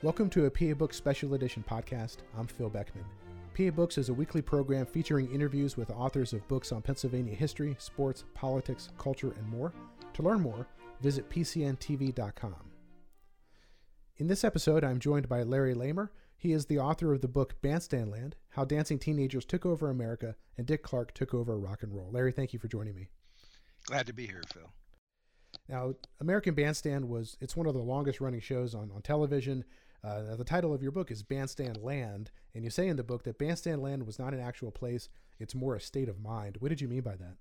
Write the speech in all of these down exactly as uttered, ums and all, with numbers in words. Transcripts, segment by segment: Welcome to a P A Books Special Edition podcast. I'm Phil Beckman. P A Books is a weekly program featuring interviews with authors of books on Pennsylvania history, sports, politics, culture, and more. To learn more, visit P C N T V dot com. In this episode, I'm joined by Larry Lamer. He is the author of the book Bandstand Land, How Dancing Teenagers Took Over America and Dick Clark Took Over Rock and Roll. Larry, thank you for joining me. Glad to be here, Phil. Now, American Bandstand was, it's one of the longest running shows on, on television. Uh, the title of your book is Bandstand Land, and you say in the book that Bandstand Land was not an actual place, it's more a state of mind. What did you mean by that?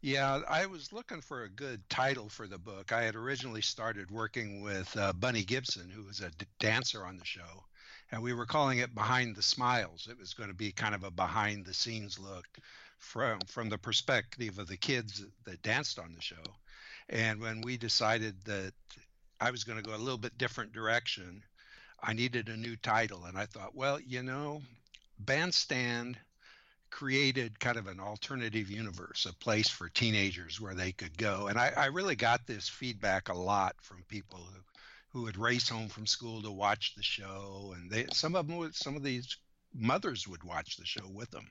Yeah, I was looking for a good title for the book. I had originally started working with uh, Bunny Gibson, who was a d- dancer on the show, and we were calling it Behind the Smiles. It was going to be kind of a behind-the-scenes look from, from the perspective of the kids that danced on the show. And when we decided that I was going to go a little bit different direction, I needed a new title. And I thought, well, you know, Bandstand created kind of an alternative universe, a place for teenagers where they could go. And I, I really got this feedback a lot from people who, who would race home from school to watch the show. And they, some of them would, some of these mothers would watch the show with them.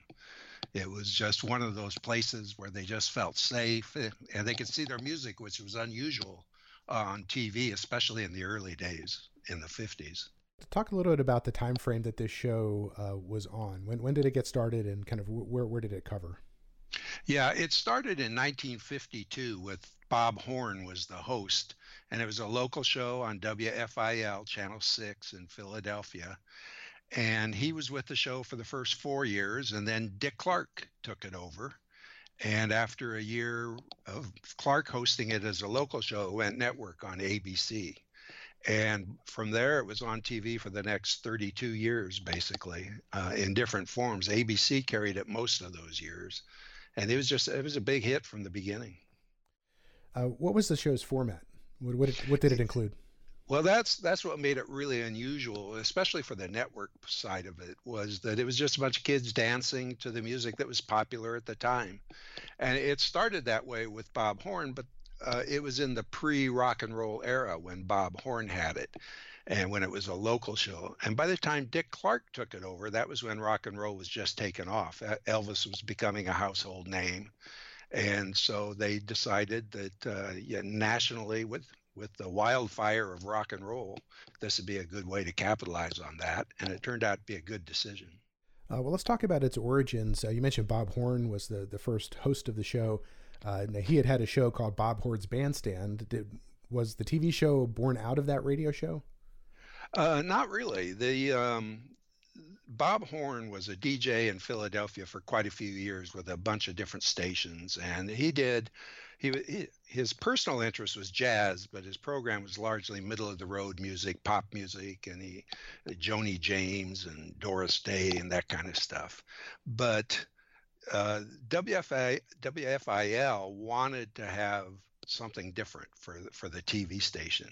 It was just one of those places where they just felt safe and they could see their music, which was unusual on T V, especially in the early days in the fifties. Talk a little bit about the time frame that this show uh, was on. When when did it get started and kind of where where did it cover? Yeah, it started in nineteen fifty-two with Bob Horn was the host, and it was a local show on W F I L Channel six in Philadelphia. And he was with the show for the first four years, and then Dick Clark took it over. And after a year of Clark hosting it as a local show, it went network on A B C. And from there, it was on T V for the next thirty-two years, basically, uh, in different forms. A B C carried it most of those years. And it was just, it was a big hit from the beginning. Uh, what was the show's format? What, what, did, what did it include? Well, that's that's what made it really unusual, especially for the network side of it, was that it was just a bunch of kids dancing to the music that was popular at the time. And it started that way with Bob Horn, but uh, it was in the pre-rock and roll era when Bob Horn had it and when it was a local show. And by the time Dick Clark took it over, that was when rock and roll was just taken off. Elvis was becoming a household name. And so they decided that uh, yeah, nationally with... with the wildfire of rock and roll, this would be a good way to capitalize on that. And it turned out to be a good decision. Uh, well, let's talk about its origins. Uh, you mentioned Bob Horn was the, the first host of the show. Uh, now he had had a show called Bob Horn's Bandstand. Did, was the T V show born out of that radio show? Uh, not really. The um, Bob Horn was a D J in Philadelphia for quite a few years with a bunch of different stations. And he did... He, his personal interest was jazz, but his program was largely middle-of-the-road music, pop music, and he, Joni James and Doris Day and that kind of stuff. But uh, W F I L wanted to have something different for the, for the T V station,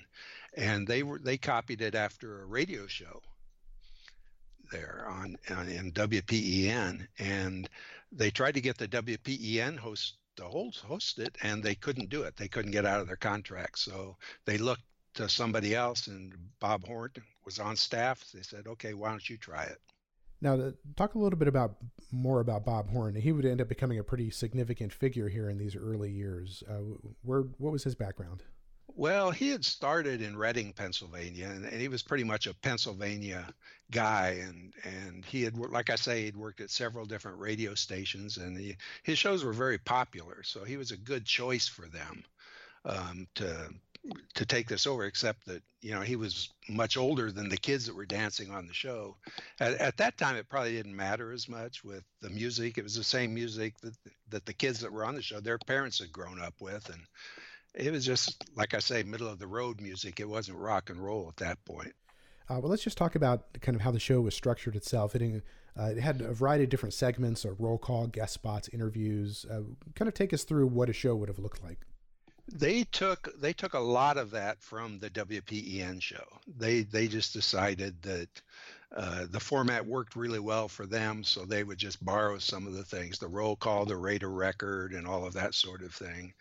and they were they copied it after a radio show there on, on in W P E N, and they tried to get the W P E N host to host it, and they couldn't do it. They couldn't get out of their contract. So they looked to somebody else, and Bob Horn was on staff. They said, okay, why don't you try it? Now, talk a little bit about more about Bob Horn. He would end up becoming a pretty significant figure here in these early years. Uh, where, what was his background? Well, he had started in Reading, Pennsylvania, and, and he was pretty much a Pennsylvania guy. And, and he had, like I say, he'd worked at several different radio stations, and he, his shows were very popular. So he was a good choice for them um, to to take this over, except that, you know, he was much older than the kids that were dancing on the show. At, at that time, it probably didn't matter as much with the music. It was the same music that that the kids that were on the show, their parents had grown up with. And it was just, like I say, middle of the road music. It wasn't rock and roll at that point. Uh, well, let's just talk about kind of how the show was structured itself. It, uh, it had a variety of different segments, a roll call, guest spots, interviews. Uh, kind of take us through what a show would have looked like. They took they took a lot of that from the W P E N show. They they just decided that uh, the format worked really well for them, so they would just borrow some of the things, the roll call, the rate of record, and all of that sort of thing.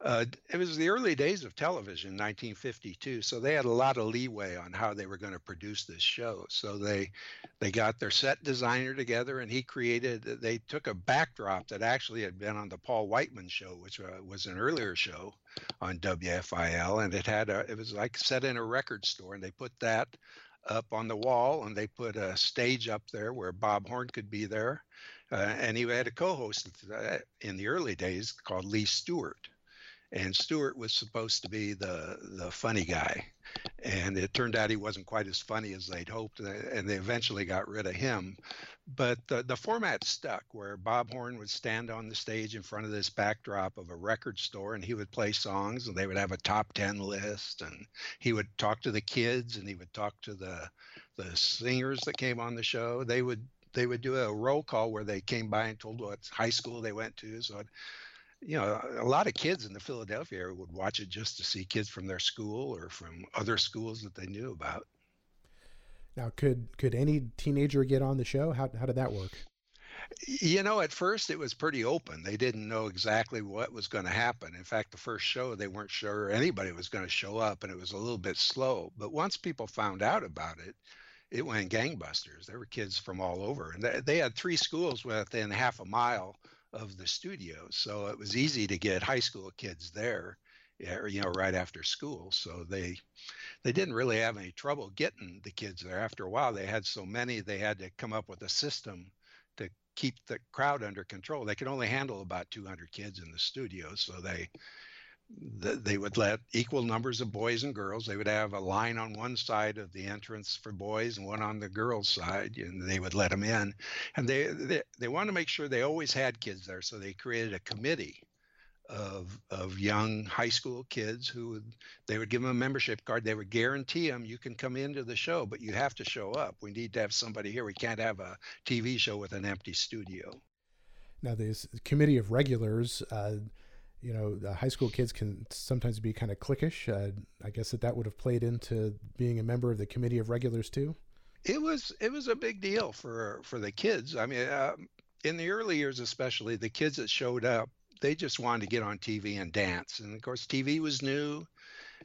Uh, it was the early days of television, nineteen fifty-two, so they had a lot of leeway on how they were going to produce this show. So they they got their set designer together, and he created, they took a backdrop that actually had been on the Paul Whiteman show, which uh, was an earlier show on W F I L, and it had a, it was like set in a record store, and they put that up on the wall, and they put a stage up there where Bob Horn could be there, uh, and he had a co-host in the early days called Lee Stewart. And Stewart was supposed to be the the funny guy. And it turned out he wasn't quite as funny as they'd hoped, and they eventually got rid of him. But the, the format stuck, where Bob Horn would stand on the stage in front of this backdrop of a record store, and he would play songs, and they would have a top ten list, and he would talk to the kids, and he would talk to the the singers that came on the show. They would, they would do a roll call where they came by and told what high school they went to. So it, you know, a lot of kids in the Philadelphia area would watch it just to see kids from their school or from other schools that they knew about. Now, could could any teenager get on the show? How how did that work? You know, at first it was pretty open. They didn't know exactly what was going to happen. In fact, the first show, they weren't sure anybody was going to show up, and it was a little bit slow. But once people found out about it, it went gangbusters. There were kids from all over. And they, they had three schools within half a mile of the studio, so it was easy to get high school kids there, you know, right after school. So they they didn't really have any trouble getting the kids there. After a while, they had so many, they had to come up with a system to keep the crowd under control. They could only handle about two hundred kids in the studio, so they they would let equal numbers of boys and girls. They would have a line on one side of the entrance for boys and one on the girls' side, and they would let them in. And they, they, they wanted to make sure they always had kids there, so they created a committee of of young high school kids who would, they would give them a membership card. They would guarantee them, you can come into the show, but you have to show up. We need to have somebody here. We can't have a T V show with an empty studio. Now, this committee of regulars, uh, you know, the high school kids can sometimes be kind of cliquish. Uh, I guess that that would have played into being a member of the committee of regulars too. It was it was a big deal for for the kids. I mean, um, in the early years especially, the kids that showed up, they just wanted to get on T V and dance. And of course, T V was new,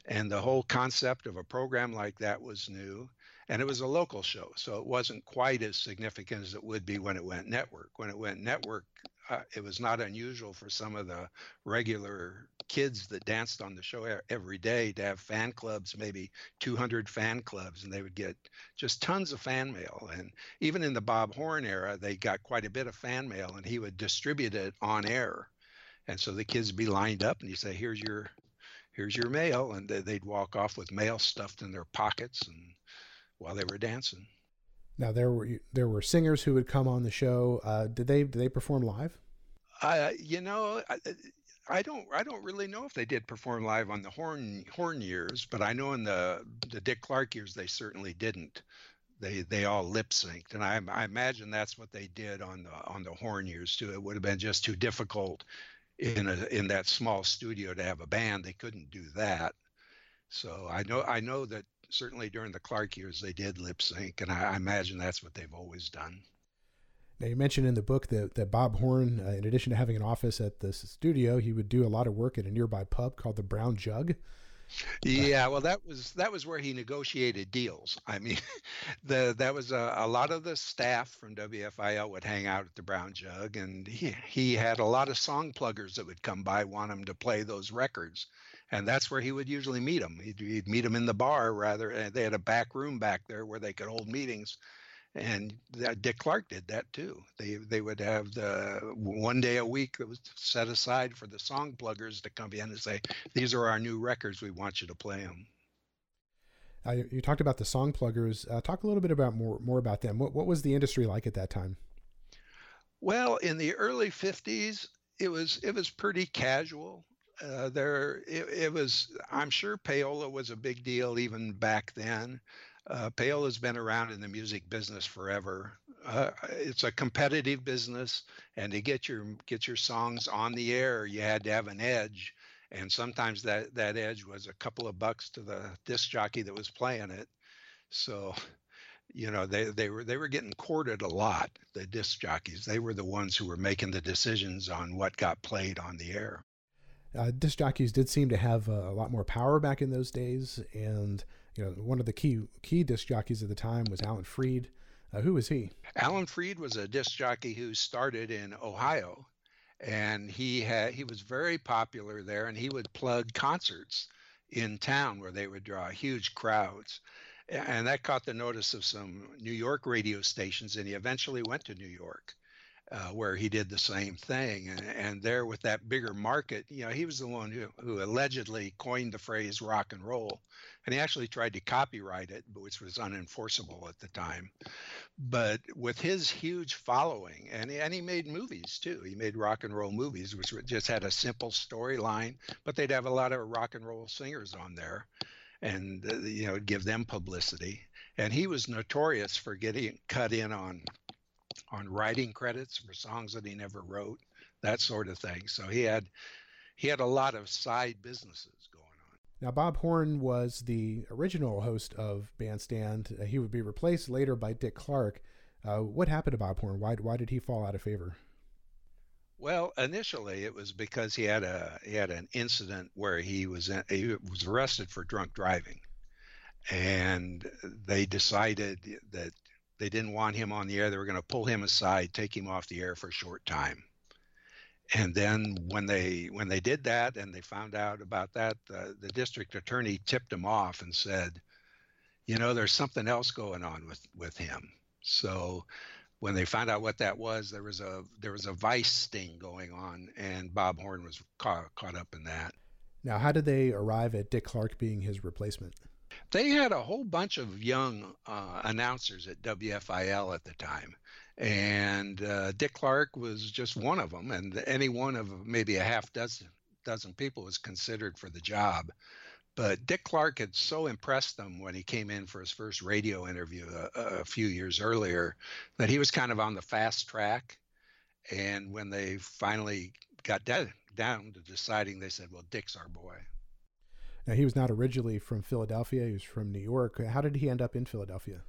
and the whole concept of a program like that was new. And it was a local show, so it wasn't quite as significant as it would be when it went network. When it went network, uh, it was not unusual for some of the regular kids that danced on the show every day to have fan clubs, maybe two hundred fan clubs, and they would get just tons of fan mail. And even in the Bob Horn era, they got quite a bit of fan mail, and he would distribute it on air. And so the kids would be lined up, and he'd say, here's your, here's your mail. And they'd walk off with mail stuffed in their pockets and while they were dancing. Now, there were there were singers who would come on the show. Uh, did they did they perform live? Uh, you know, I, I don't I don't really know if they did perform live on the Horn Horn years, but I know in the the Dick Clark years they certainly didn't. They they all lip synced, and I, I imagine that's what they did on the on the Horn years too. It would have been just too difficult in a in that small studio to have a band. They couldn't do that. So I know I know that. Certainly during the Clark years, they did lip sync, and I imagine that's what they've always done. Now, you mentioned in the book that, that Bob Horn, uh, in addition to having an office at the studio, he would do a lot of work at a nearby pub called the Brown Jug. Yeah, well, that was that was where he negotiated deals. I mean, the that was a, a lot of the staff from W F I L would hang out at the Brown Jug, and he, he had a lot of song pluggers that would come by, want him to play those records. And that's where he would usually meet them. He'd, he'd meet them in the bar, rather. And they had a back room back there where they could hold meetings. And that, Dick Clark did that too. They they would have the one day a week that was set aside for the song pluggers to come in and say, these are our new records. We want you to play them. Uh, you talked about the song pluggers. Uh, talk a little bit about more more about them. What what was the industry like at that time? Well, in the early fifties, it was it was pretty casual. Uh, there, it, it was, I'm sure payola was a big deal even back then. Uh, Paola's been around in the music business forever. Uh, it's a competitive business, and to get your get your songs on the air, you had to have an edge, and sometimes that that edge was a couple of bucks to the disc jockey that was playing it. So, you know, they they were they were getting courted a lot. The disc jockeys, they were the ones who were making the decisions on what got played on the air. Uh, disc jockeys did seem to have uh, a lot more power back in those days, and you know, one of the key key disc jockeys at the time was Alan Freed. Uh, who was he? Alan Freed was a disc jockey who started in Ohio, and he had he was very popular there, and he would plug concerts in town where they would draw huge crowds, and that caught the notice of some New York radio stations, and he eventually went to New York. Uh, where he did the same thing. And, and there with that bigger market, you know, he was the one who, who allegedly coined the phrase rock and roll. And he actually tried to copyright it, which was unenforceable at the time. But with his huge following, and, and he made movies too. He made rock and roll movies, which just had a simple storyline, but they'd have a lot of rock and roll singers on there. And, uh, you know, give them publicity. And he was notorious for getting cut in on on writing credits for songs that he never wrote, that sort of thing. So he had he had a lot of side businesses going on. Now, Bob Horn was the original host of Bandstand. He would be replaced later by Dick Clark. Uh, what happened to Bob Horn? Why why did he fall out of favor? Well, initially it was because he had a he had an incident where he was in, he was arrested for drunk driving, and they decided that they didn't want him on the air. They were going to pull him aside, take him off the air for a short time. And then when they when they did that and they found out about that, uh, the district attorney tipped him off and said, you know, there's something else going on with, with him. So when they found out what that was, there was a there was a vice sting going on, and Bob Horn was caught, caught up in that. Now, how did they arrive at Dick Clark being his replacement? They had a whole bunch of young uh, announcers at W F I L at the time, and uh, Dick Clark was just one of them, and any one of maybe a half dozen, dozen people was considered for the job. But Dick Clark had so impressed them when he came in for his first radio interview a, a few years earlier that he was kind of on the fast track, and when they finally got de- down to deciding, they said, well, Dick's our boy. Now, he was not originally from Philadelphia. He was from New York. How did he end up in Philadelphia?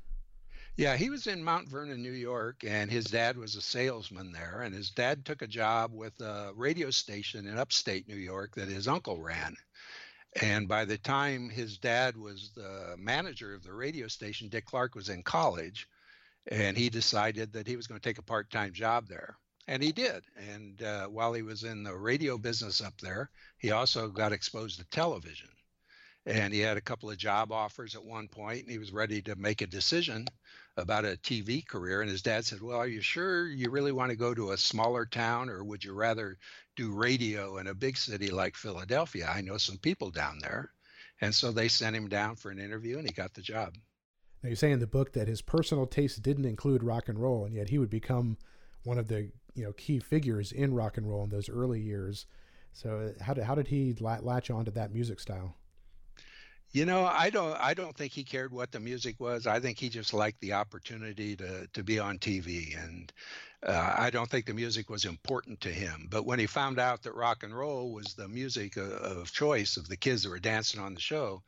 Yeah, he was in Mount Vernon, New York, and his dad was a salesman there. And his dad took a job with a radio station in upstate New York that his uncle ran. And by the time his dad was the manager of the radio station, Dick Clark was in college, and he decided that he was going to take a part-time job there. And he did. And uh, while he was in the radio business up there, he also got exposed to television. And he had a couple of job offers at one point, and he was ready to make a decision about a T V career. And his dad said, well, are you sure you really want to go to a smaller town, or would you rather do radio in a big city like Philadelphia? I know some people down there. And so they sent him down for an interview, and he got the job. Now, you say in the book that his personal taste didn't include rock and roll, and yet he would become one of the, you know, key figures in rock and roll in those early years. So how did, how did he latch on to that music style? You know, I don't I don't think he cared what the music was. I think he just liked the opportunity to, to be on T V. And uh, I don't think the music was important to him. But when he found out that rock and roll was the music of, of choice of the kids that were dancing on the show,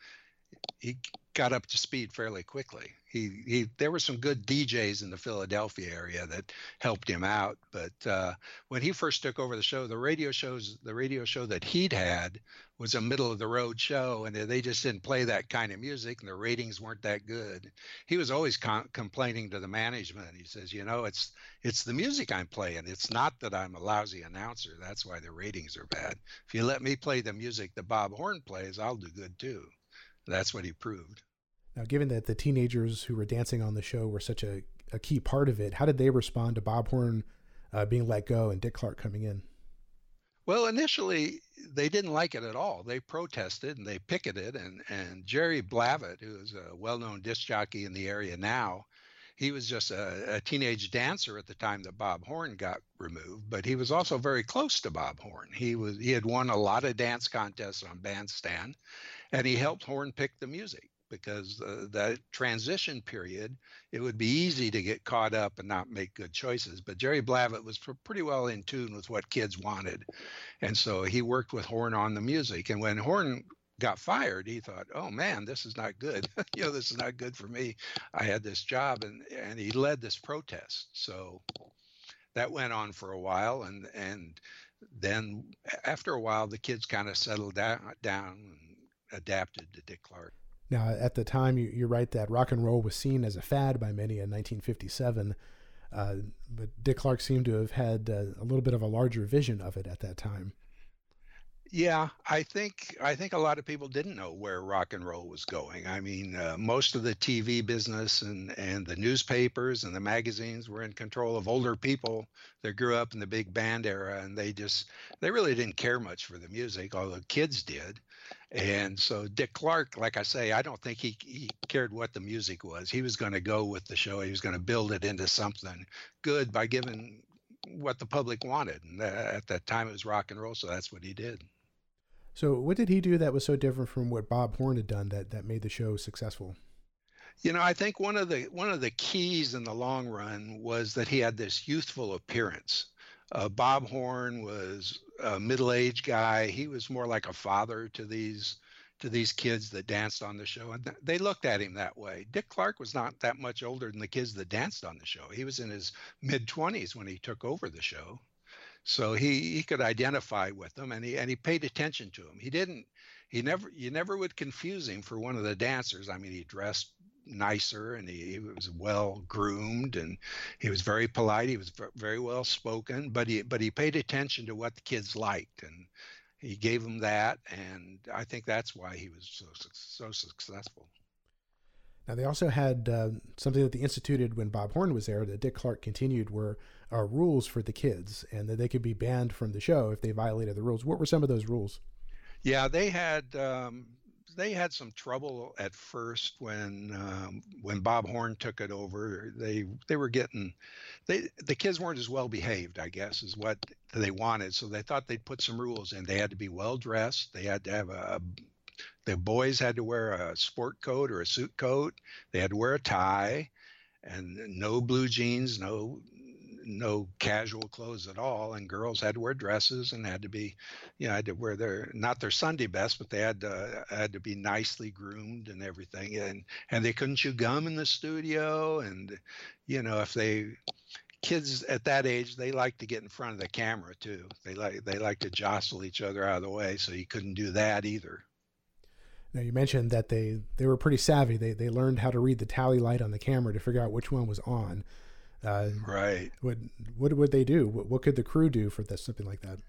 he got up to speed fairly quickly. He, he there were some good D Js in the Philadelphia area that helped him out. But uh, when he first took over the show, the radio shows, the radio show that he'd had was a middle of the road show, and they just didn't play that kind of music, and the ratings weren't that good. He was always con- complaining to the management. He says, you know, it's it's the music I'm playing. It's not that I'm a lousy announcer. That's why the ratings are bad. If you let me play the music that Bob Horn plays, I'll do good too. That's what he proved. Now, given that the teenagers who were dancing on the show were such a, a key part of it, how did they respond to Bob Horn uh, being let go and Dick Clark coming in? Well, initially, they didn't like it at all. They protested and they picketed. And, and Jerry Blavat, who is a well-known disc jockey in the area now, he was just a, a teenage dancer at the time that Bob Horn got removed, but he was also very close to Bob Horn. He was he had won a lot of dance contests on Bandstand, and he helped Horn pick the music. because uh, that transition period, it would be easy to get caught up and not make good choices. But Jerry Blavat was pr pretty well in tune with what kids wanted. And so he worked with Horn on the music. And when Horn got fired, he thought, oh man, this is not good. You know, this is not good for me. I had this job, and, and he led this protest. So that went on for a while. And, and then after a while, the kids kind of settled down, down and adapted to Dick Clark. Now, at the time, you, you're right that rock and roll was seen as a fad by many in nineteen fifty-seven, uh, but Dick Clark seemed to have had uh, a little bit of a larger vision of it at that time. Yeah, I think I think a lot of people didn't know where rock and roll was going. I mean, uh, most of the T V business and, and the newspapers and the magazines were in control of older people that grew up in the big band era, and they just they really didn't care much for the music, although kids did. And so Dick Clark, like I say, I don't think he, he cared what the music was. He was going to go with the show. He was going to build it into something good by giving what the public wanted. And at that time, it was rock and roll, so that's what he did. So what did he do that was so different from what Bob Horn had done that, that made the show successful? You know, I think one of the one of the keys in the long run was that he had this youthful appearance. Uh, Bob Horn was a middle-aged guy. He was more like a father to these to these kids that danced on the show, and th they looked at him that way. Dick Clark was not that much older than the kids that danced on the show. He was in his mid twenties when he took over the show. So he, he could identify with them, and he and he paid attention to him. He didn't, he never, you never would confuse him for one of the dancers. I mean, he dressed nicer, and he, he was well groomed, and he was very polite. He was very well spoken, but he but he paid attention to what the kids liked, and he gave them that. And I think that's why he was so so successful. Now, they also had uh, something that they instituted when Bob Horn was there that Dick Clark continued were uh, rules for the kids, and that they could be banned from the show if they violated the rules. What were some of those rules? Yeah, they had um, they had some trouble at first when um, when Bob Horn took it over. They they were getting they the kids weren't as well behaved, I guess, is what they wanted. So they thought they'd put some rules in. They had to be well dressed. They had to have a, a the boys had to wear a sport coat or a suit coat. They had to wear a tie, and no blue jeans, no no casual clothes at all. And girls had to wear dresses and had to be, you know, had to wear their, not their Sunday best, but they had to, had to be nicely groomed and everything. And, and they couldn't chew gum in the studio. And, you know, if they, kids at that age, they like to get in front of the camera too. They like, they like to jostle each other out of the way. So you couldn't do that either. Now, you mentioned that they, they were pretty savvy. They they learned how to read the tally light on the camera to figure out which one was on. Uh, right. What what would they do? What, what could the crew do for this, something like that?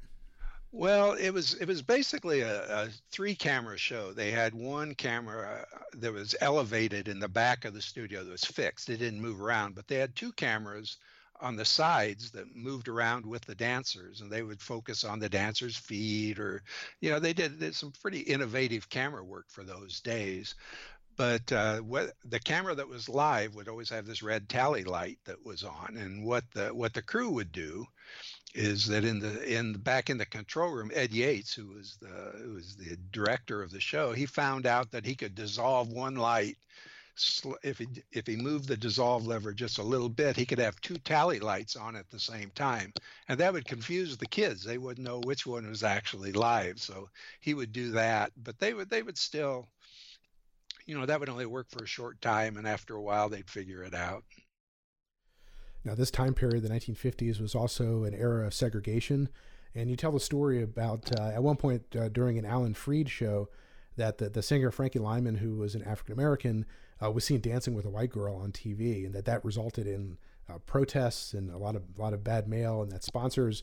Well, it was it was basically a, a three camera show. They had one camera that was elevated in the back of the studio that was fixed. It didn't move around, but they had two cameras on the sides that moved around with the dancers, and they would focus on the dancers' feet, or, you know, they did, did some pretty innovative camera work for those days. But uh, what, the camera that was live would always have this red tally light that was on, and what the what the crew would do is that in the in back in the control room, Ed Yates, who was the who was the director of the show, he found out that he could dissolve one light. If he, if he moved the dissolve lever just a little bit, he could have two tally lights on at the same time. And that would confuse the kids. They wouldn't know which one was actually live. So he would do that. But they would, they would still, you know, that would only work for a short time. And after a while, they'd figure it out. Now, this time period, the nineteen fifties, was also an era of segregation. And you tell the story about, uh, at one point uh, during an Alan Freed show, that the, the singer Frankie Lyman, who was an African-American, Uh, was seen dancing with a white girl on T V, and that that resulted in uh, protests and a lot of a lot of bad mail, and that sponsors,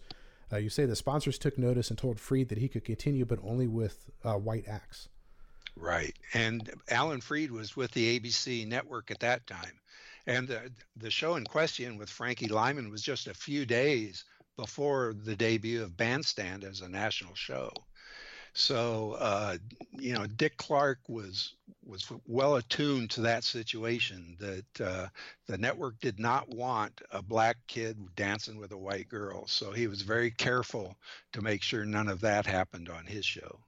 uh, you say the sponsors took notice and told Freed that he could continue, but only with uh, white acts. Right, and Alan Freed was with the A B C network at that time, and the, the show in question with Frankie Lyman was just a few days before the debut of Bandstand as a national show. So, uh, you know, Dick Clark was was well attuned to that situation, that uh, the network did not want a black kid dancing with a white girl. So he was very careful to make sure none of that happened on his show.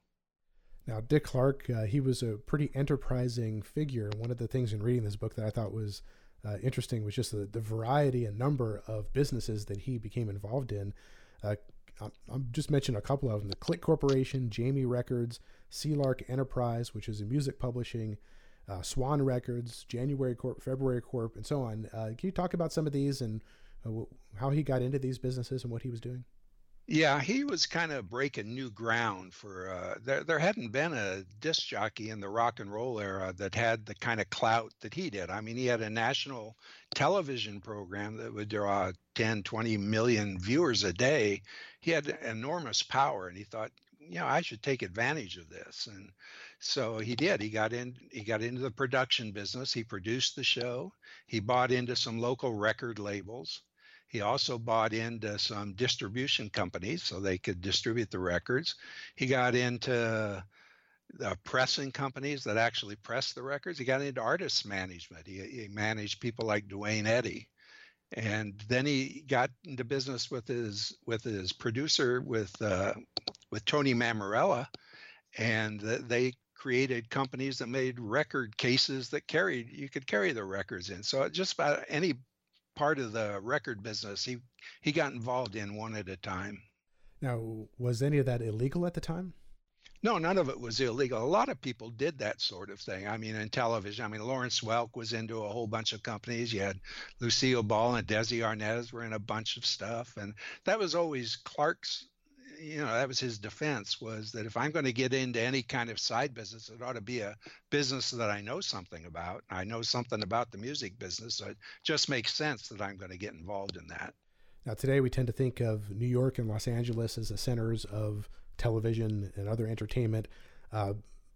Now, Dick Clark, uh, he was a pretty enterprising figure. One of the things in reading this book that I thought was uh, interesting was just the, the variety and number of businesses that he became involved in. Uh, I'll just mention a couple of them. The Click Corporation, Jamie Records, Sea Lark Enterprise, which is a music publishing, uh, Swan Records, January Corp, February Corp, and so on. Uh, can you talk about some of these and uh, how he got into these businesses and what he was doing? Yeah, he was kind of breaking new ground for, uh, there there hadn't been a disc jockey in the rock and roll era that had the kind of clout that he did. I mean, he had a national television program that would draw ten, twenty million viewers a day. He had enormous power, and he thought, you know, I should take advantage of this. And so he did. He got in, he got into the production business. He produced the show. He bought into some local record labels. He also bought into some distribution companies so they could distribute the records. He got into the pressing companies that actually pressed the records. He got into artist management. He, he managed people like Duane Eddy. And then he got into business with his with his producer, with uh, with Tony Mammarella, and they created companies that made record cases that carried, you could carry the records in. So just about any part of the record business he he got involved in, one at a time. Now, was any of that illegal at the time? No, none of it was illegal. A lot of people did that sort of thing. I mean, in television, I mean, Lawrence Welk was into a whole bunch of companies. You had Lucille Ball and Desi Arnaz were in a bunch of stuff. And that was always Clark's, you know, that was his defense, was that if I'm going to get into any kind of side business, it ought to be a business that I know something about. I know something about the music business, so it just makes sense that I'm going to get involved in that. Now, today we tend to think of New York and Los Angeles as the centers of television and other entertainment, uh,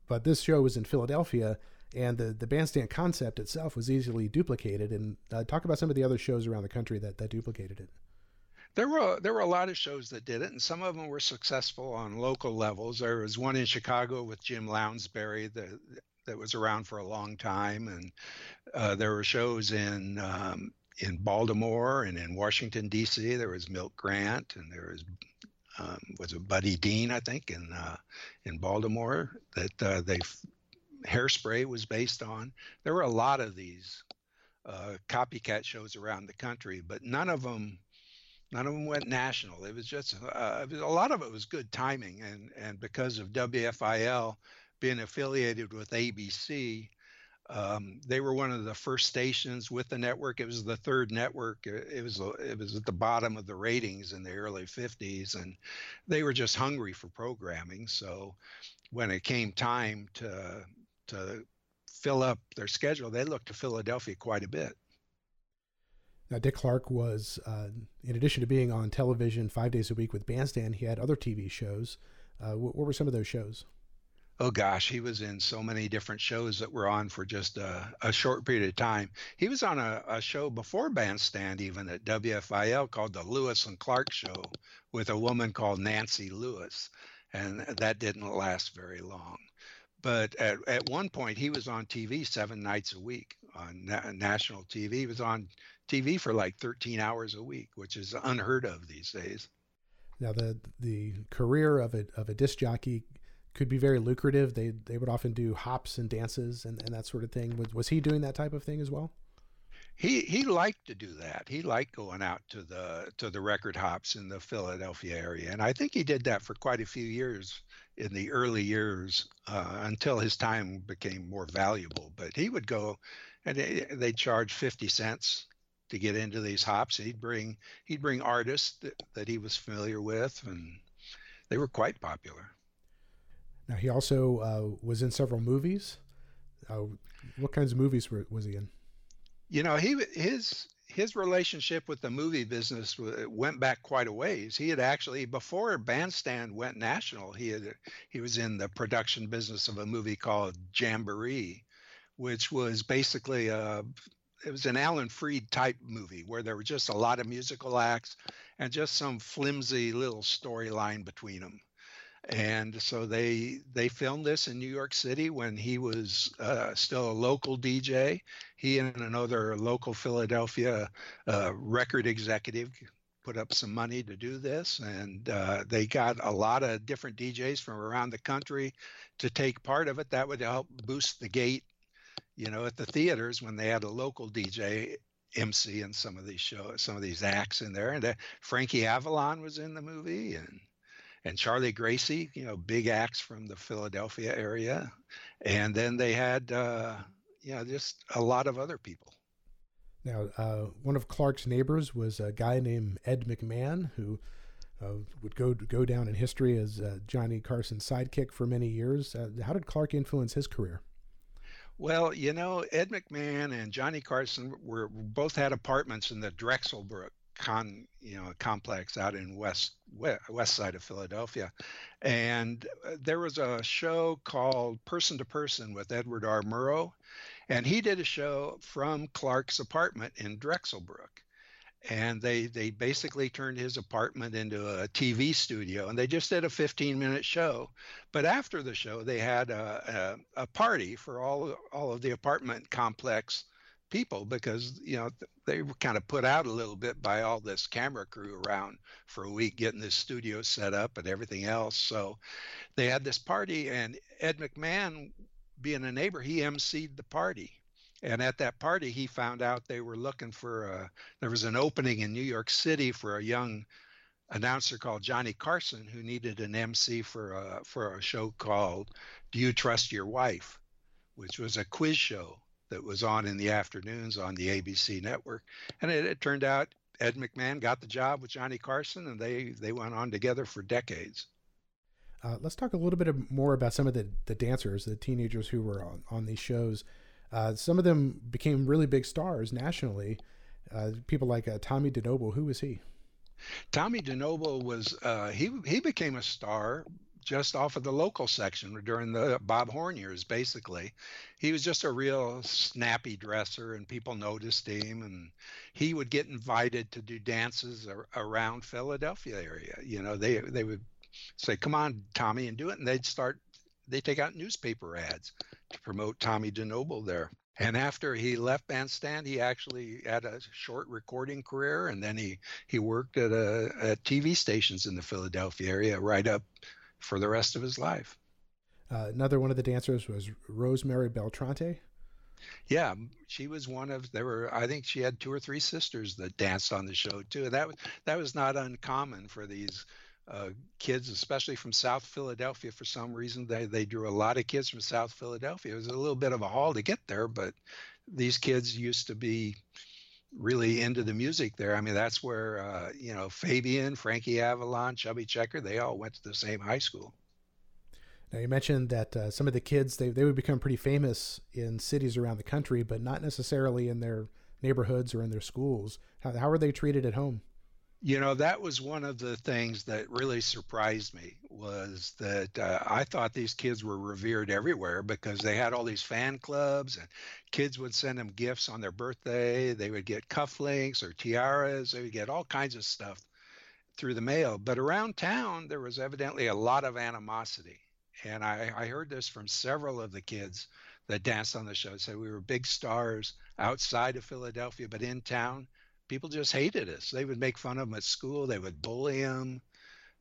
but this show was in Philadelphia, and the, the bandstand concept itself was easily duplicated. And uh, talk about some of the other shows around the country that, that duplicated it. There were there were a lot of shows that did it, and some of them were successful on local levels. There was one in Chicago with Jim Lounsberry that that was around for a long time, and uh, there were shows in um, in Baltimore and in Washington D C. There was Milt Grant, and there was um, was a Buddy Dean, I think, in uh, in Baltimore that uh, they Hairspray was based on. There were a lot of these uh, copycat shows around the country, but none of them. None of them went national. It was just, uh, it was, a lot of it was good timing. And, and because of W F I L being affiliated with A B C, um, they were one of the first stations with the network. It was the third network. It was, it was at the bottom of the ratings in the early fifties, and they were just hungry for programming. So when it came time to, to fill up their schedule, they looked to Philadelphia quite a bit. Now, Dick Clark was, uh, in addition to being on television five days a week with Bandstand, he had other T V shows. Uh, what, what were some of those shows? Oh, gosh, he was in so many different shows that were on for just a, a short period of time. He was on a, a show before Bandstand, even at W F I L, called The Lewis and Clark Show, with a woman called Nancy Lewis, and that didn't last very long. But at, at one point, he was on T V seven nights a week on na- national T V. He was on T V for like thirteen hours a week, which is unheard of these days. Now, the the career of a of a disc jockey could be very lucrative. They they would often do hops and dances and, and that sort of thing. Was, was he doing that type of thing as well? He he liked to do that. He liked going out to the to the record hops in the Philadelphia area, and I think he did that for quite a few years in the early years uh, until his time became more valuable. But he would go, and they, they charged fifty cents to get into these hops. He'd bring he'd bring artists that, that he was familiar with, and they were quite popular. Now, he also uh, was in several movies. Uh, what kinds of movies were, was he in? You know, he his his relationship with the movie business went back quite a ways. He had actually, before Bandstand went national, he had he was in the production business of a movie called Jamboree, which was basically a it was an Alan Freed type movie where there were just a lot of musical acts and just some flimsy little storyline between them. And so they they filmed this in New York City when he was uh, still a local D J. He and another local Philadelphia uh, record executive put up some money to do this, and uh, they got a lot of different D Js from around the country to take part of it. That would help boost the gate, you know, at the theaters when they had a local D J M C in some of these shows, some of these acts in there. And uh, Frankie Avalon was in the movie, and and Charlie Gracie, you know, big acts from the Philadelphia area. And then they had, uh, you know, just a lot of other people. Now, uh, one of Clark's neighbors was a guy named Ed McMahon, who uh, would go go down in history as uh, Johnny Carson's sidekick for many years. Uh, how did Clark influence his career? Well, you know, Ed McMahon and Johnny Carson were both had apartments in the Drexelbrook con, you know, complex out in west west side of Philadelphia, and there was a show called Person to Person with Edward R. Murrow. And he did a show from Clark's apartment in Drexelbrook. And they they basically turned his apartment into a T V studio. And they just did a fifteen-minute show. But after the show, they had a, a, a party for all, all of the apartment complex people, because, you know, they were kind of put out a little bit by all this camera crew around for a week getting this studio set up and everything else. So they had this party, and Ed McMahon, being a neighbor, he emceed the party. And at that party, he found out they were looking for a, there was an opening in New York City for a young announcer called Johnny Carson who needed an M C for a, for a show called Do You Trust Your Wife, which was a quiz show that was on in the afternoons on the A B C network. And it, it turned out Ed McMahon got the job with Johnny Carson, and they, they went on together for decades. Uh, let's talk a little bit more about some of the, the dancers, the teenagers who were on, on these shows. Uh, some of them became really big stars nationally. Uh, people like uh, Tommy DeNoble. Who was he? Tommy DeNoble was, uh, he, he became a star just off of the local section during the Bob Horn years, basically. He was just a real snappy dresser, and people noticed him, and he would get invited to do dances ar- around Philadelphia area. You know, they, they would say, come on, Tommy, and do it. And they'd start, they take out newspaper ads to promote Tommy DeNoble there. And after he left Bandstand, he actually had a short recording career. And then he, he worked at, a, at T V stations in the Philadelphia area right up for the rest of his life. Uh, another one of the dancers was Rosemary Beltrante. Yeah, she was one of, there were, I think she had two or three sisters that danced on the show too. That was, that was not uncommon for these Uh, kids, especially from South Philadelphia. For some reason, they, they drew a lot of kids from South Philadelphia. It was a little bit of a haul to get there, but these kids used to be really into the music there. I mean, that's where, uh, you know, Fabian, Frankie Avalon, Chubby Checker, they all went to the same high school. Now, you mentioned that uh, some of the kids, they, they would become pretty famous in cities around the country, but not necessarily in their neighborhoods or in their schools. How, how are they treated at home? You know, that was one of the things that really surprised me, was that uh, I thought these kids were revered everywhere because they had all these fan clubs, and kids would send them gifts on their birthday. They would get cufflinks or tiaras. They would get all kinds of stuff through the mail. But around town, there was evidently a lot of animosity. And I, I heard this from several of the kids that danced on the show. Said we were big stars outside of Philadelphia, but in town, people just hated us. They would make fun of them at school. They would bully them.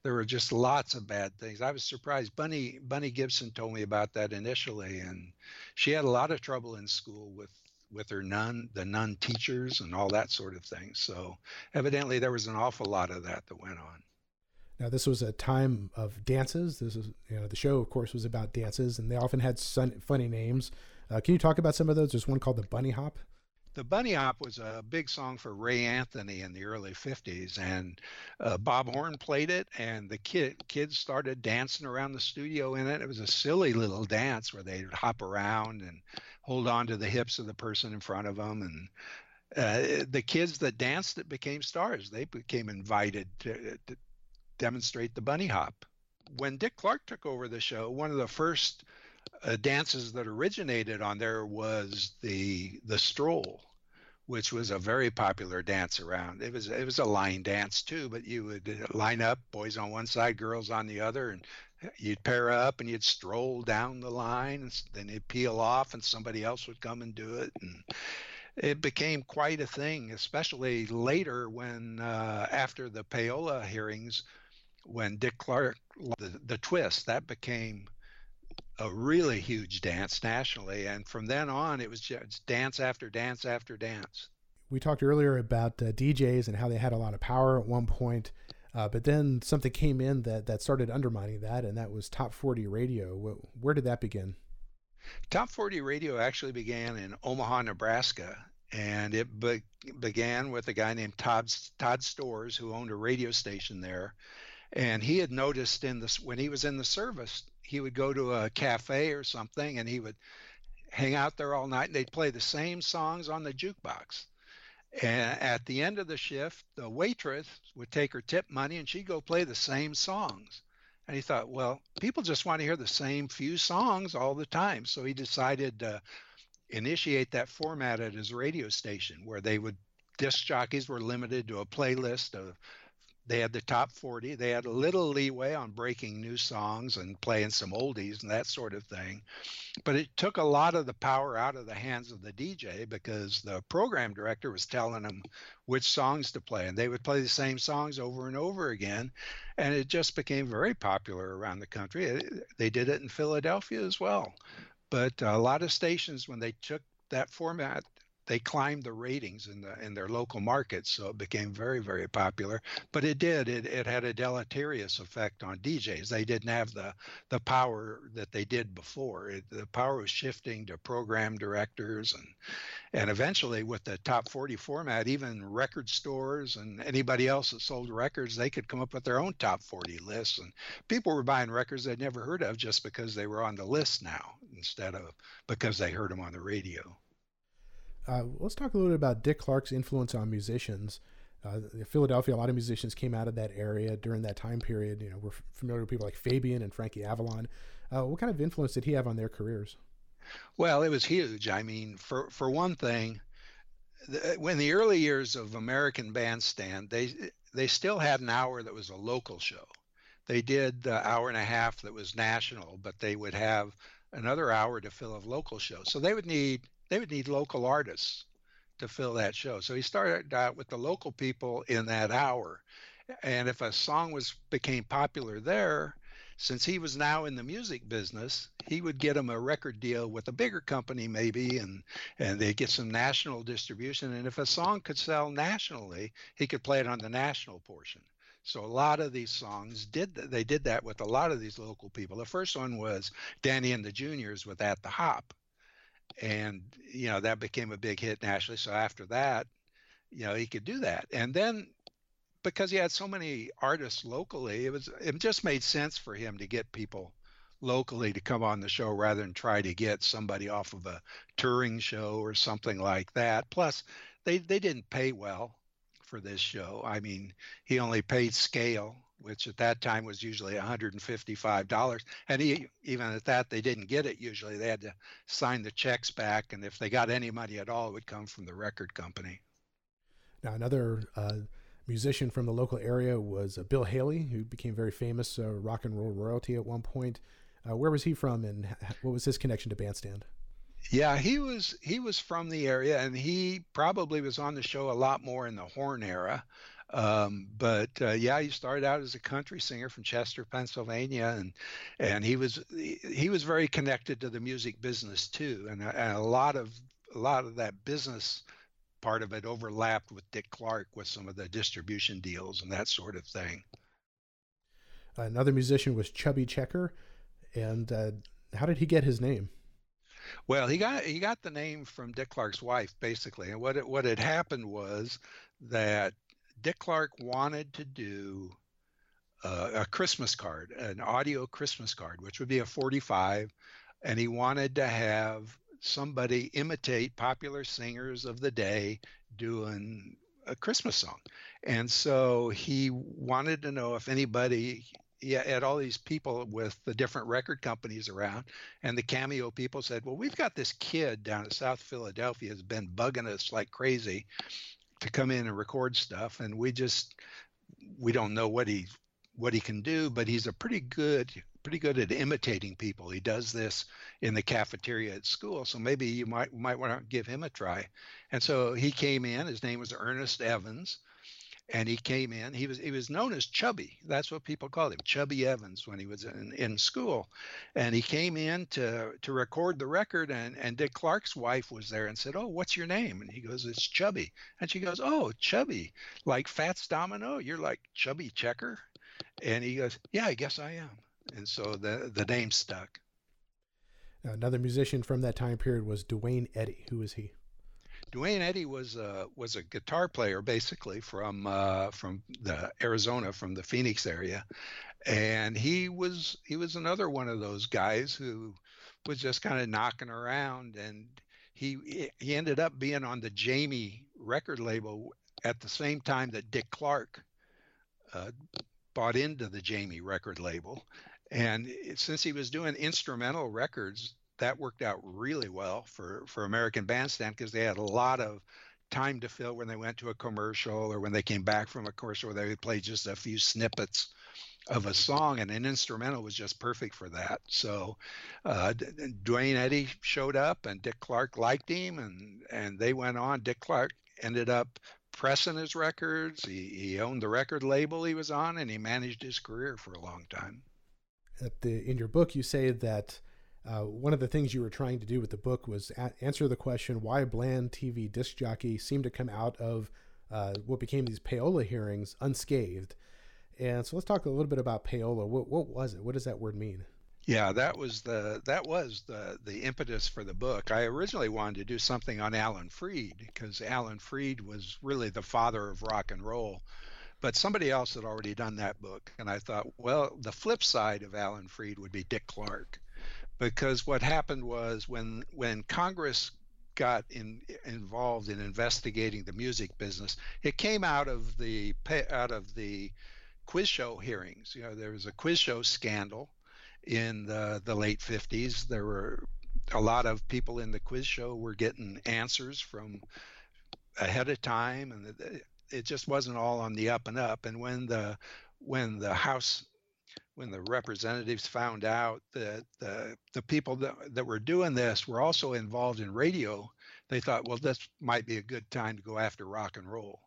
There were just lots of bad things. I was surprised. Bunny Bunny Gibson told me about that initially, and she had a lot of trouble in school with, with her nun, the nun teachers and all that sort of thing. So evidently there was an awful lot of that that went on. Now, this was a time of dances. This is, you know, the show, of course, was about dances, and they often had sun, funny names. Uh, can you talk about some of those? There's one called the Bunny Hop. The Bunny Hop was a big song for Ray Anthony in the early fifties, and uh, Bob Horn played it, and the kid, kids started dancing around the studio in it. It was a silly little dance where they'd hop around and hold on to the hips of the person in front of them, and uh, the kids that danced it became stars. They became invited to, to demonstrate the Bunny Hop. When Dick Clark took over the show, one of the first Uh, dances that originated on there was the the stroll, which was a very popular dance around. It was it was a line dance too, but you would line up, boys on one side, girls on the other, and you'd pair up and you'd stroll down the line, and then you'd peel off, and somebody else would come and do it. And it became quite a thing, especially later when, uh, after the Payola hearings, when Dick Clark, the, the twist, that became a really huge dance nationally. And from then on, it was just dance after dance after dance. We talked earlier about uh, D Js and how they had a lot of power at one point. Uh, but then something came in that, that started undermining that, and that was Top forty Radio. Where, where did that begin? Top forty Radio actually began in Omaha, Nebraska, and it be- began with a guy named Todd, Todd Storrs, who owned a radio station there. And he had noticed in this, when he was in the service, he would go to a cafe or something, and he would hang out there all night, and they'd play the same songs on the jukebox. And at the end of the shift, the waitress would take her tip money and she'd go play the same songs. And he thought, well, people just want to hear the same few songs all the time. So he decided to initiate that format at his radio station, where they would, disc jockeys were limited to a playlist of, they had the top forty. They had a little leeway on breaking new songs and playing some oldies and that sort of thing. But it took a lot of the power out of the hands of the D J, because the program director was telling them which songs to play. And they would play the same songs over and over again. And it just became very popular around the country. It, they did it in Philadelphia as well. But a lot of stations, when they took that format, they climbed the ratings in the in their local markets, so it became very, very popular. But it did. It, it had a deleterious effect on D Js. They didn't have the, the power that they did before. It, the power was shifting to program directors. And, and eventually, with the top forty format, even record stores and anybody else that sold records, they could come up with their own top forty lists. And people were buying records they'd never heard of just because they were on the list now, instead of because they heard them on the radio. Uh, let's talk a little bit about Dick Clark's influence on musicians. Uh, Philadelphia, a lot of musicians came out of that area during that time period. You know, we're familiar with people like Fabian and Frankie Avalon. Uh, what kind of influence did he have on their careers? Well, it was huge. I mean, for, for one thing, the, when the early years of American Bandstand, they they still had an hour that was a local show. They did the hour and a half that was national, but they would have another hour to fill of local shows. So they would need... They would need local artists to fill that show. So he started out with the local people in that hour. And if a song was became popular there, since he was now in the music business, he would get them a record deal with a bigger company maybe, and, and they'd get some national distribution. And if a song could sell nationally, he could play it on the national portion. So a lot of these songs, did th- they did that with a lot of these local people. The first one was Danny and the Juniors with At the Hop. And, you know, that became a big hit nationally. So after that, you know, he could do that. And then because he had so many artists locally, it was it just made sense for him to get people locally to come on the show rather than try to get somebody off of a touring show or something like that. Plus, they, they didn't pay well for this show. I mean, he only paid scale, which at that time was usually one hundred fifty-five dollars. And he, even at that, they didn't get it usually. They had to sign the checks back, and if they got any money at all, it would come from the record company. Now, another uh, musician from the local area was uh, Bill Haley, who became very famous, uh, rock and roll royalty at one point. Uh, where was he from, and what was his connection to Bandstand? Yeah, he was he was from the area, and he probably was on the show a lot more in the Horn era. Um, but, uh, yeah, he started out as a country singer from Chester, Pennsylvania, and, and he was, he, he was very connected to the music business too. And, and a lot of, a lot of that business part of it overlapped with Dick Clark with some of the distribution deals and that sort of thing. Another musician was Chubby Checker. And, uh, how did he get his name? Well, he got, he got the name from Dick Clark's wife, basically. And what it, what had happened was that Dick Clark wanted to do uh, a Christmas card, an audio Christmas card, which would be a forty-five, and he wanted to have somebody imitate popular singers of the day doing a Christmas song. And so he wanted to know if anybody, he had all these people with the different record companies around, and the Cameo people said, well, we've got this kid down in South Philadelphia who's been bugging us like crazy to come in and record stuff, and we just we don't know what he what he can do, but he's a pretty good pretty good at imitating people. He does this in the cafeteria at school, so maybe you might might want to give him a try. And so he came in. His name was Ernest Evans, and he came in. He was he was known as Chubby. That's what people called him, Chubby Evans, when he was in, in school. And he came in to to record the record, and, and Dick Clark's wife was there and said, "Oh, what's your name?" And he goes, "It's Chubby." And she goes, "Oh, Chubby, like Fats Domino? You're like Chubby Checker?" And he goes, "Yeah, I guess I am." And so the the name stuck. Now, another musician from that time period was Duane Eddy. Who was he? Duane Eddy was a was a guitar player, basically from uh, from the Arizona, from the Phoenix area, and he was he was another one of those guys who was just kind of knocking around, and he he ended up being on the Jamie record label at the same time that Dick Clark uh, bought into the Jamie record label. And it, since he was doing instrumental records, that worked out really well for, for American Bandstand, because they had a lot of time to fill when they went to a commercial or when they came back from a commercial where they would play just a few snippets of a song, and an instrumental was just perfect for that. So uh, Duane Eddy showed up, and Dick Clark liked him, and, and they went on. Dick Clark ended up pressing his records. He, he owned the record label he was on, and he managed his career for a long time. At the, in your book, you say that Uh, one of the things you were trying to do with the book was a- answer the question why bland T V disc jockey seemed to come out of uh, what became these payola hearings unscathed. And so let's talk a little bit about payola. What, what was it? What does that word mean? Yeah, that was the that was the the impetus for the book. I originally wanted to do something on Alan Freed, because Alan Freed was really the father of rock and roll. But somebody else had already done that book, and I thought, well, the flip side of Alan Freed would be Dick Clark. Because what happened was when when Congress got in, involved in investigating the music business, it came out of the out of the quiz show hearings. You know, there was a quiz show scandal in the, the late fifties. There were a lot of people in the quiz show were getting answers from ahead of time, and it just wasn't all on the up and up. And when the when the House when the representatives found out that the, the people that, that were doing this were also involved in radio, they thought, well, this might be a good time to go after rock and roll.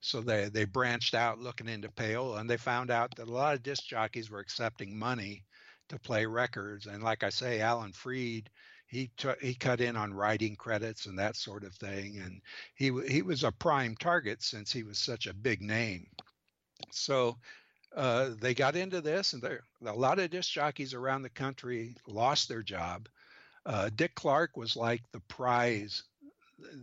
So they, they branched out looking into payola, and they found out that a lot of disc jockeys were accepting money to play records. And like I say, Alan Freed, he t- he cut in on writing credits and that sort of thing. And he w- he was a prime target since he was such a big name. So Uh, they got into this, and there, a lot of disc jockeys around the country lost their job. Uh, Dick Clark was like the prize.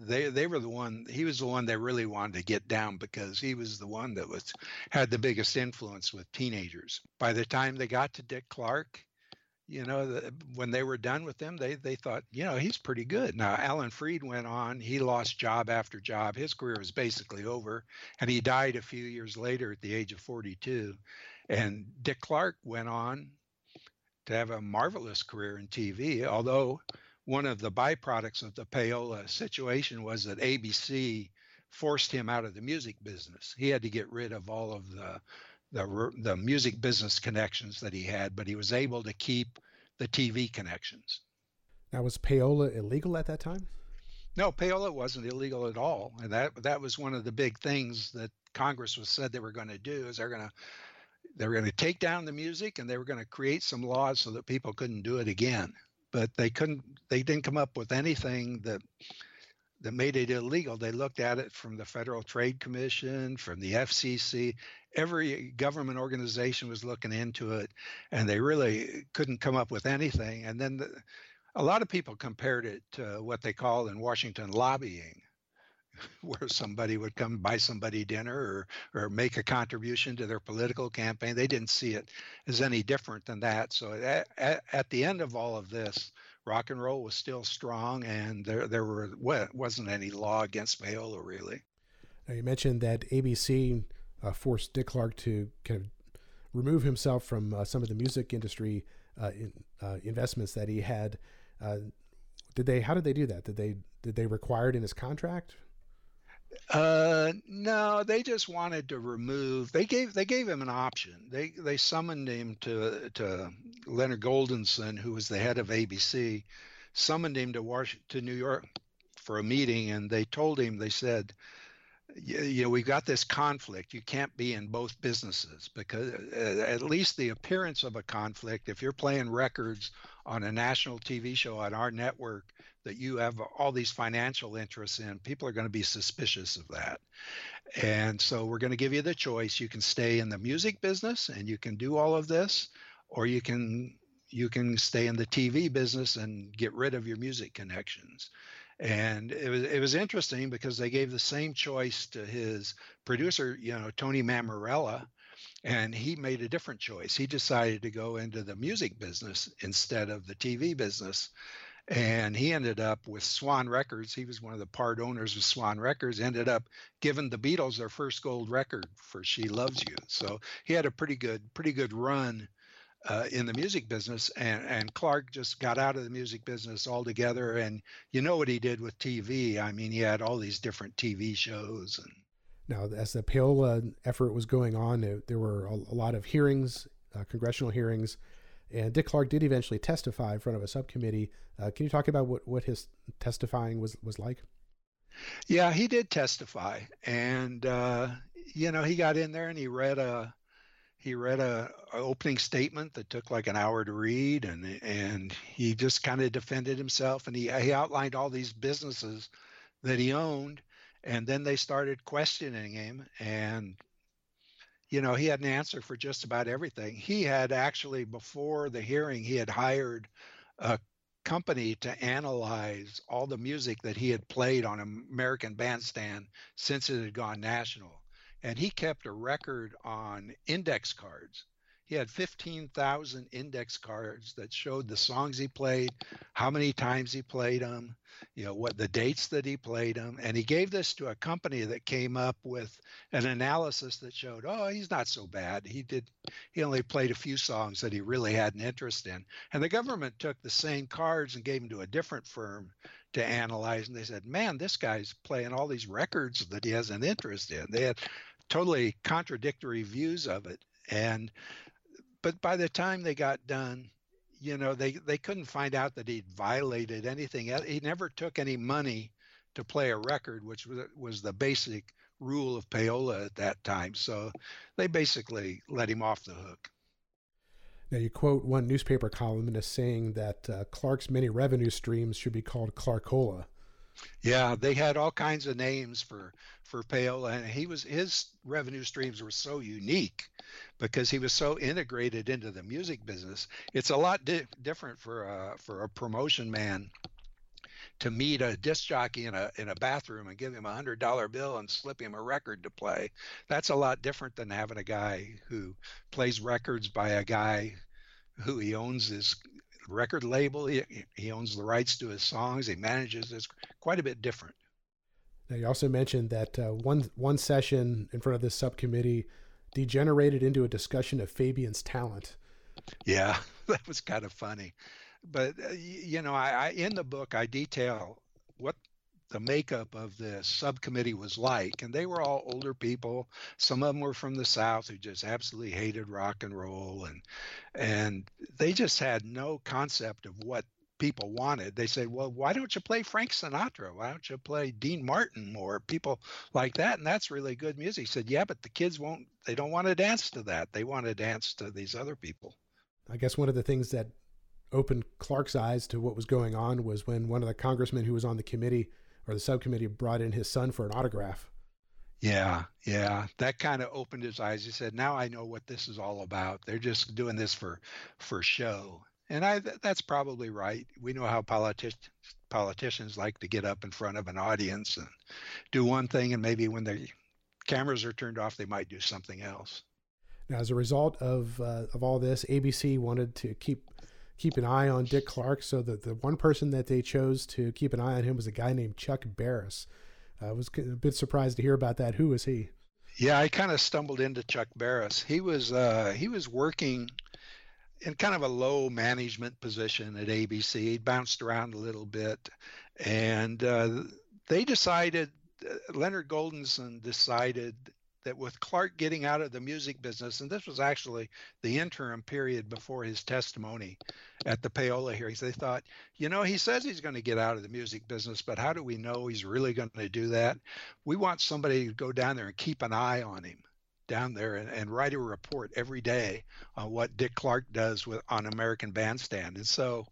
They they were the one. He was the one they really wanted to get down, because he was the one that was had the biggest influence with teenagers. By the time they got to Dick Clark, you know, the, when they were done with him, they they thought, you know, he's pretty good. Now, Alan Freed went on. He lost job after job. His career was basically over, and he died a few years later at the age of forty-two. And Dick Clark went on to have a marvelous career in T V, although one of the byproducts of the payola situation was that A B C forced him out of the music business. He had to get rid of all of the The, the music business connections that he had, but he was able to keep the T V connections. Now, was payola illegal at that time? No, payola wasn't illegal at all, and that that was one of the big things that Congress was said they were going to do, is they're going to they're going to take down the music, and they were going to create some laws so that people couldn't do it again. But they couldn't. They didn't come up with anything that. that made it illegal. They looked at it from the Federal Trade Commission, from the F C C. Every government organization was looking into it, and they really couldn't come up with anything. And then the, a lot of people compared it to what they call in Washington lobbying, where somebody would come buy somebody dinner or, or make a contribution to their political campaign. They didn't see it as any different than that. So at, at the end of all of this, rock and roll was still strong, and there there were wasn't any law against payola, really. Now, you mentioned that A B C uh, forced Dick Clark to kind of remove himself from uh, some of the music industry uh, in, uh, investments that he had. Uh, did they? How did they do that? Did they did they require it in his contract? Uh, no, they just wanted to remove. They gave they gave him an option. They they summoned him to to Leonard Goldenson, who was the head of A B C, summoned him to Washington, to New York for a meeting, and they told him, they said, you know, we've got this conflict. You can't be in both businesses, because at least the appearance of a conflict, if you're playing records on a national T V show on our network that you have all these financial interests in, people are going to be suspicious of that. And so we're going to give you the choice. You can stay in the music business and you can do all of this, or you can you can stay in the T V business and get rid of your music connections. And it was it was interesting because they gave the same choice to his producer, you know, Tony Mammarella, and he made a different choice. He decided to go into the music business instead of the T V business. And he ended up with Swan Records. He was one of the part owners of Swan Records, ended up giving the Beatles their first gold record for She Loves You. So he had a pretty good, pretty good run Uh, in the music business, and, and Clark just got out of the music business altogether. And you know what he did with T V. I mean, he had all these different T V shows. And now, as the Payola effort was going on, it, there were a, a lot of hearings, uh, congressional hearings, and Dick Clark did eventually testify in front of a subcommittee. Uh, can you talk about what, what his testifying was, was like? Yeah, he did testify. And, uh, you know, he got in there and he read a He read a, a opening statement that took like an hour to read, and and he just kind of defended himself, and he, he outlined all these businesses that he owned, and then they started questioning him, and you know, he had an answer for just about everything. He had actually, before the hearing, he had hired a company to analyze all the music that he had played on American Bandstand since it had gone national. And he kept a record on index cards. He had fifteen thousand index cards that showed the songs he played, how many times he played them, you know, what the dates that he played them. And he gave this to a company that came up with an analysis that showed, oh, he's not so bad. He did. He only played a few songs that he really had an interest in. And the government took the same cards and gave them to a different firm to analyze. And they said, man, this guy's playing all these records that he has an interest in. They had totally contradictory views of it. And but by the time they got done, you know, they, they couldn't find out that he'd violated anything. He never took any money to play a record, which was, was the basic rule of payola at that time. So they basically let him off the hook. Now, you quote one newspaper columnist saying that uh, Clark's many revenue streams should be called Clarkola. Yeah, they had all kinds of names for for payola, and he was his revenue streams were so unique because he was so integrated into the music business. It's a lot di- different for a, for a promotion man to meet a disc jockey in a in a bathroom and give him a hundred dollar bill and slip him a record to play. That's a lot different than having a guy who plays records by a guy who he owns his record label, he, he owns the rights to his songs, he manages. It's quite a bit different. Now, you also mentioned that uh, one one session in front of this subcommittee degenerated into a discussion of Fabian's talent. Yeah, that was kind of funny. But, uh, you know, I, I in the book, I detail what the makeup of the subcommittee was like, and they were all older people. Some of them were from the South who just absolutely hated rock and roll, and and they just had no concept of what people wanted. They said, well, why don't you play Frank Sinatra? Why don't you play Dean Martin or people like that? And that's really good music. He said, yeah, but the kids won't, they don't want to dance to that. They want to dance to these other people. I guess one of the things that opened Clark's eyes to what was going on was when one of the congressmen who was on the committee or the subcommittee brought in his son for an autograph. Yeah, yeah. That kind of opened his eyes. He said, now I know what this is all about. They're just doing this for, for show. And I, th- that's probably right. We know how politicians, politicians like to get up in front of an audience and do one thing, and maybe when the cameras are turned off, they might do something else. Now, as a result of uh, of all this, A B C wanted to keep keep an eye on Dick Clark, so that the one person that they chose to keep an eye on him was a guy named Chuck Barris. I was a bit surprised to hear about that. Who was he? Yeah, I kind of stumbled into Chuck Barris. He was uh, he was working in kind of a low management position at A B C. He bounced around a little bit, and uh, they decided Leonard Goldenson decided that with Clark getting out of the music business, and this was actually the interim period before his testimony at the Paola hearings, they thought, you know, he says he's going to get out of the music business, but how do we know he's really going to do that? We want somebody to go down there and keep an eye on him down there and, and write a report every day on what Dick Clark does with on American Bandstand. And so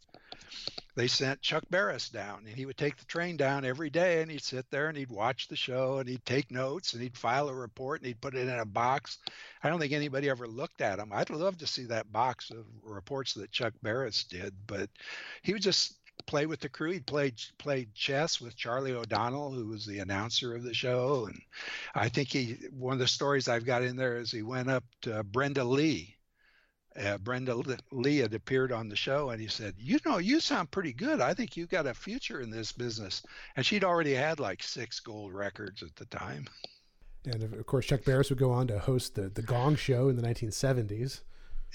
they sent Chuck Barris down, and he would take the train down every day, and he'd sit there and he'd watch the show and he'd take notes and he'd file a report and he'd put it in a box. I don't think anybody ever looked at him. I'd love to see that box of reports that Chuck Barris did, but he would just play with the crew. He'd play, played chess with Charlie O'Donnell, who was the announcer of the show. And I think he, one of the stories I've got in there is he went up to Brenda Lee. Uh, Brenda Lee had appeared on the show, and he said, you know, you sound pretty good. I think you've got a future in this business. And she'd already had like six gold records at the time. And of course, Chuck Barris would go on to host the, the Gong Show in the nineteen seventies.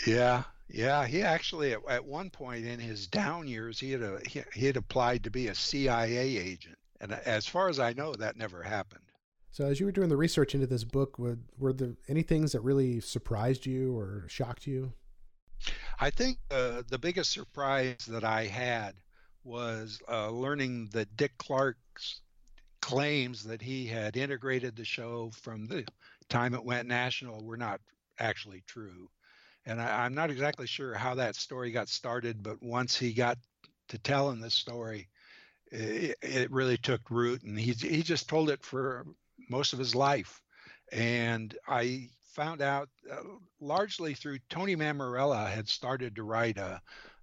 Yeah. Yeah. He actually, at, at one point in his down years, he had, a, he, he had applied to be a C I A agent. And as far as I know, that never happened. So as you were doing the research into this book, were, were there any things that really surprised you or shocked you? I think uh, the biggest surprise that I had was uh, learning that Dick Clark's claims that he had integrated the show from the time it went national were not actually true. And I, I'm not exactly sure how that story got started, but once he got to telling the story, it, it really took root, and he, he just told it for most of his life. And I found out uh, largely through Tony Mammarella had started to write a,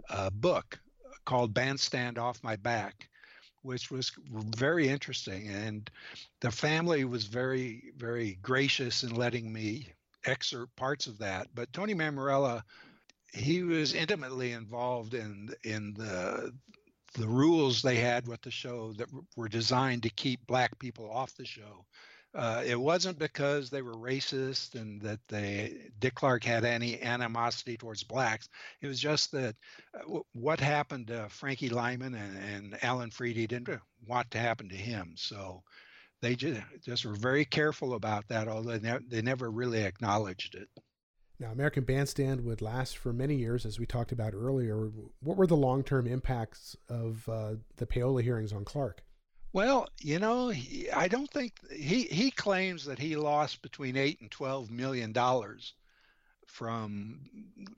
a book called Bandstand Off My Back, which was very interesting. And the family was very, very gracious in letting me excerpt parts of that. But Tony Mammarella, he was intimately involved in in the the rules they had with the show that were designed to keep Black people off the show. Uh, it wasn't because they were racist and that they, Dick Clark had any animosity towards Blacks. It was just that uh, w- what happened to Frankie Lyman and, and Alan Freed, he didn't want to happen to him. So they just, just were very careful about that, although they, ne- they never really acknowledged it. Now, American Bandstand would last for many years, as we talked about earlier. What were the long-term impacts of uh, the Paola hearings on Clark? Well, you know, he, I don't think he, he claims that he lost between eight and twelve million dollars from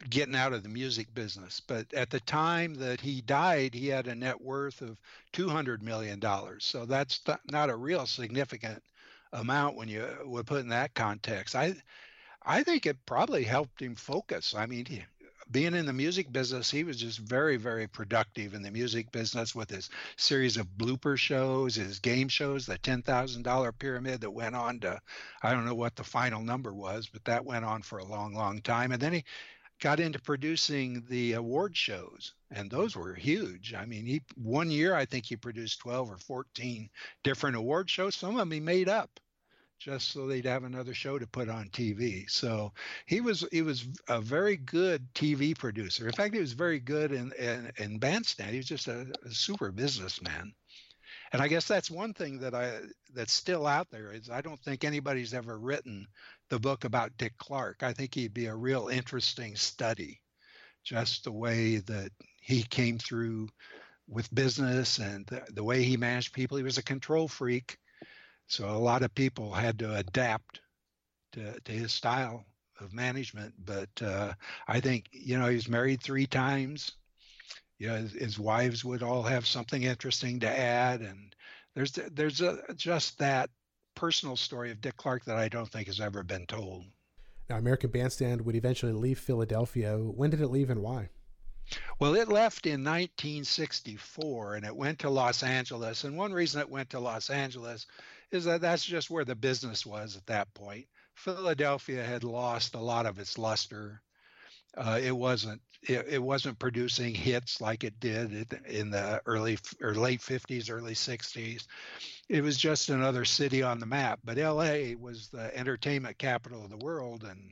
getting out of the music business. But at the time that he died, he had a net worth of two hundred million dollars. So that's th- not a real significant amount when you would put in that context. I, I think it probably helped him focus. I mean, he, being in the music business, he was just very, very productive in the music business with his series of blooper shows, his game shows, the ten thousand dollars pyramid that went on to, I don't know what the final number was, but that went on for a long, long time. And then he got into producing the award shows, and those were huge. I mean, he one year, I think he produced twelve or fourteen different award shows. Some of them he made up, just so they'd have another show to put on T V. So he was he was a very good T V producer. In fact, he was very good in, in, in Bandstand. He was just a, a super businessman. And I guess that's one thing that I that's still out there is I don't think anybody's ever written the book about Dick Clark. I think he'd be a real interesting study, just the way that he came through with business and the, the way he managed people. He was a control freak. So a lot of people had to adapt to, to his style of management. But uh, I think, you know, he was married three times. You know, his, his wives would all have something interesting to add. And there's there's a, just that personal story of Dick Clark that I don't think has ever been told. Now, American Bandstand would eventually leave Philadelphia. When did it leave and why? Well, it left in nineteen sixty-four, and it went to Los Angeles. And one reason it went to Los Angeles is that that's just where the business was at that point. Philadelphia had lost a lot of its luster. Uh, it wasn't it, it wasn't producing hits like it did in the early or late fifties, early sixties. It was just another city on the map. But L A was the entertainment capital of the world, and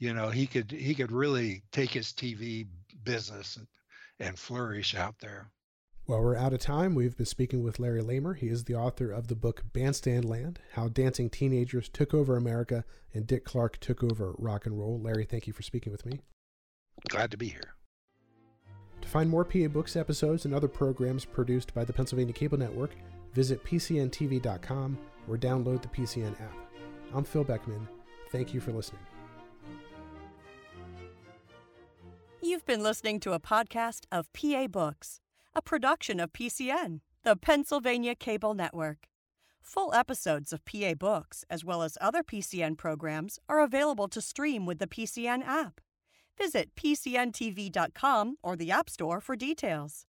you know he could he could really take his T V business and, and flourish out there. Well, we're out of time. We've been speaking with Larry Lamer. He is the author of the book Bandstand Land, How Dancing Teenagers Took Over America and Dick Clark Took Over Rock and Roll. Larry, thank you for speaking with me. Glad to be here. To find more P A Books episodes and other programs produced by the Pennsylvania Cable Network, visit P C N T V dot com or download the P C N app. I'm Phil Beckman. Thank you for listening. You've been listening to a podcast of P A Books, a production of P C N, the Pennsylvania Cable Network. Full episodes of P A Books, as well as other P C N programs, are available to stream with the P C N app. Visit P C N T V dot com or the App Store for details.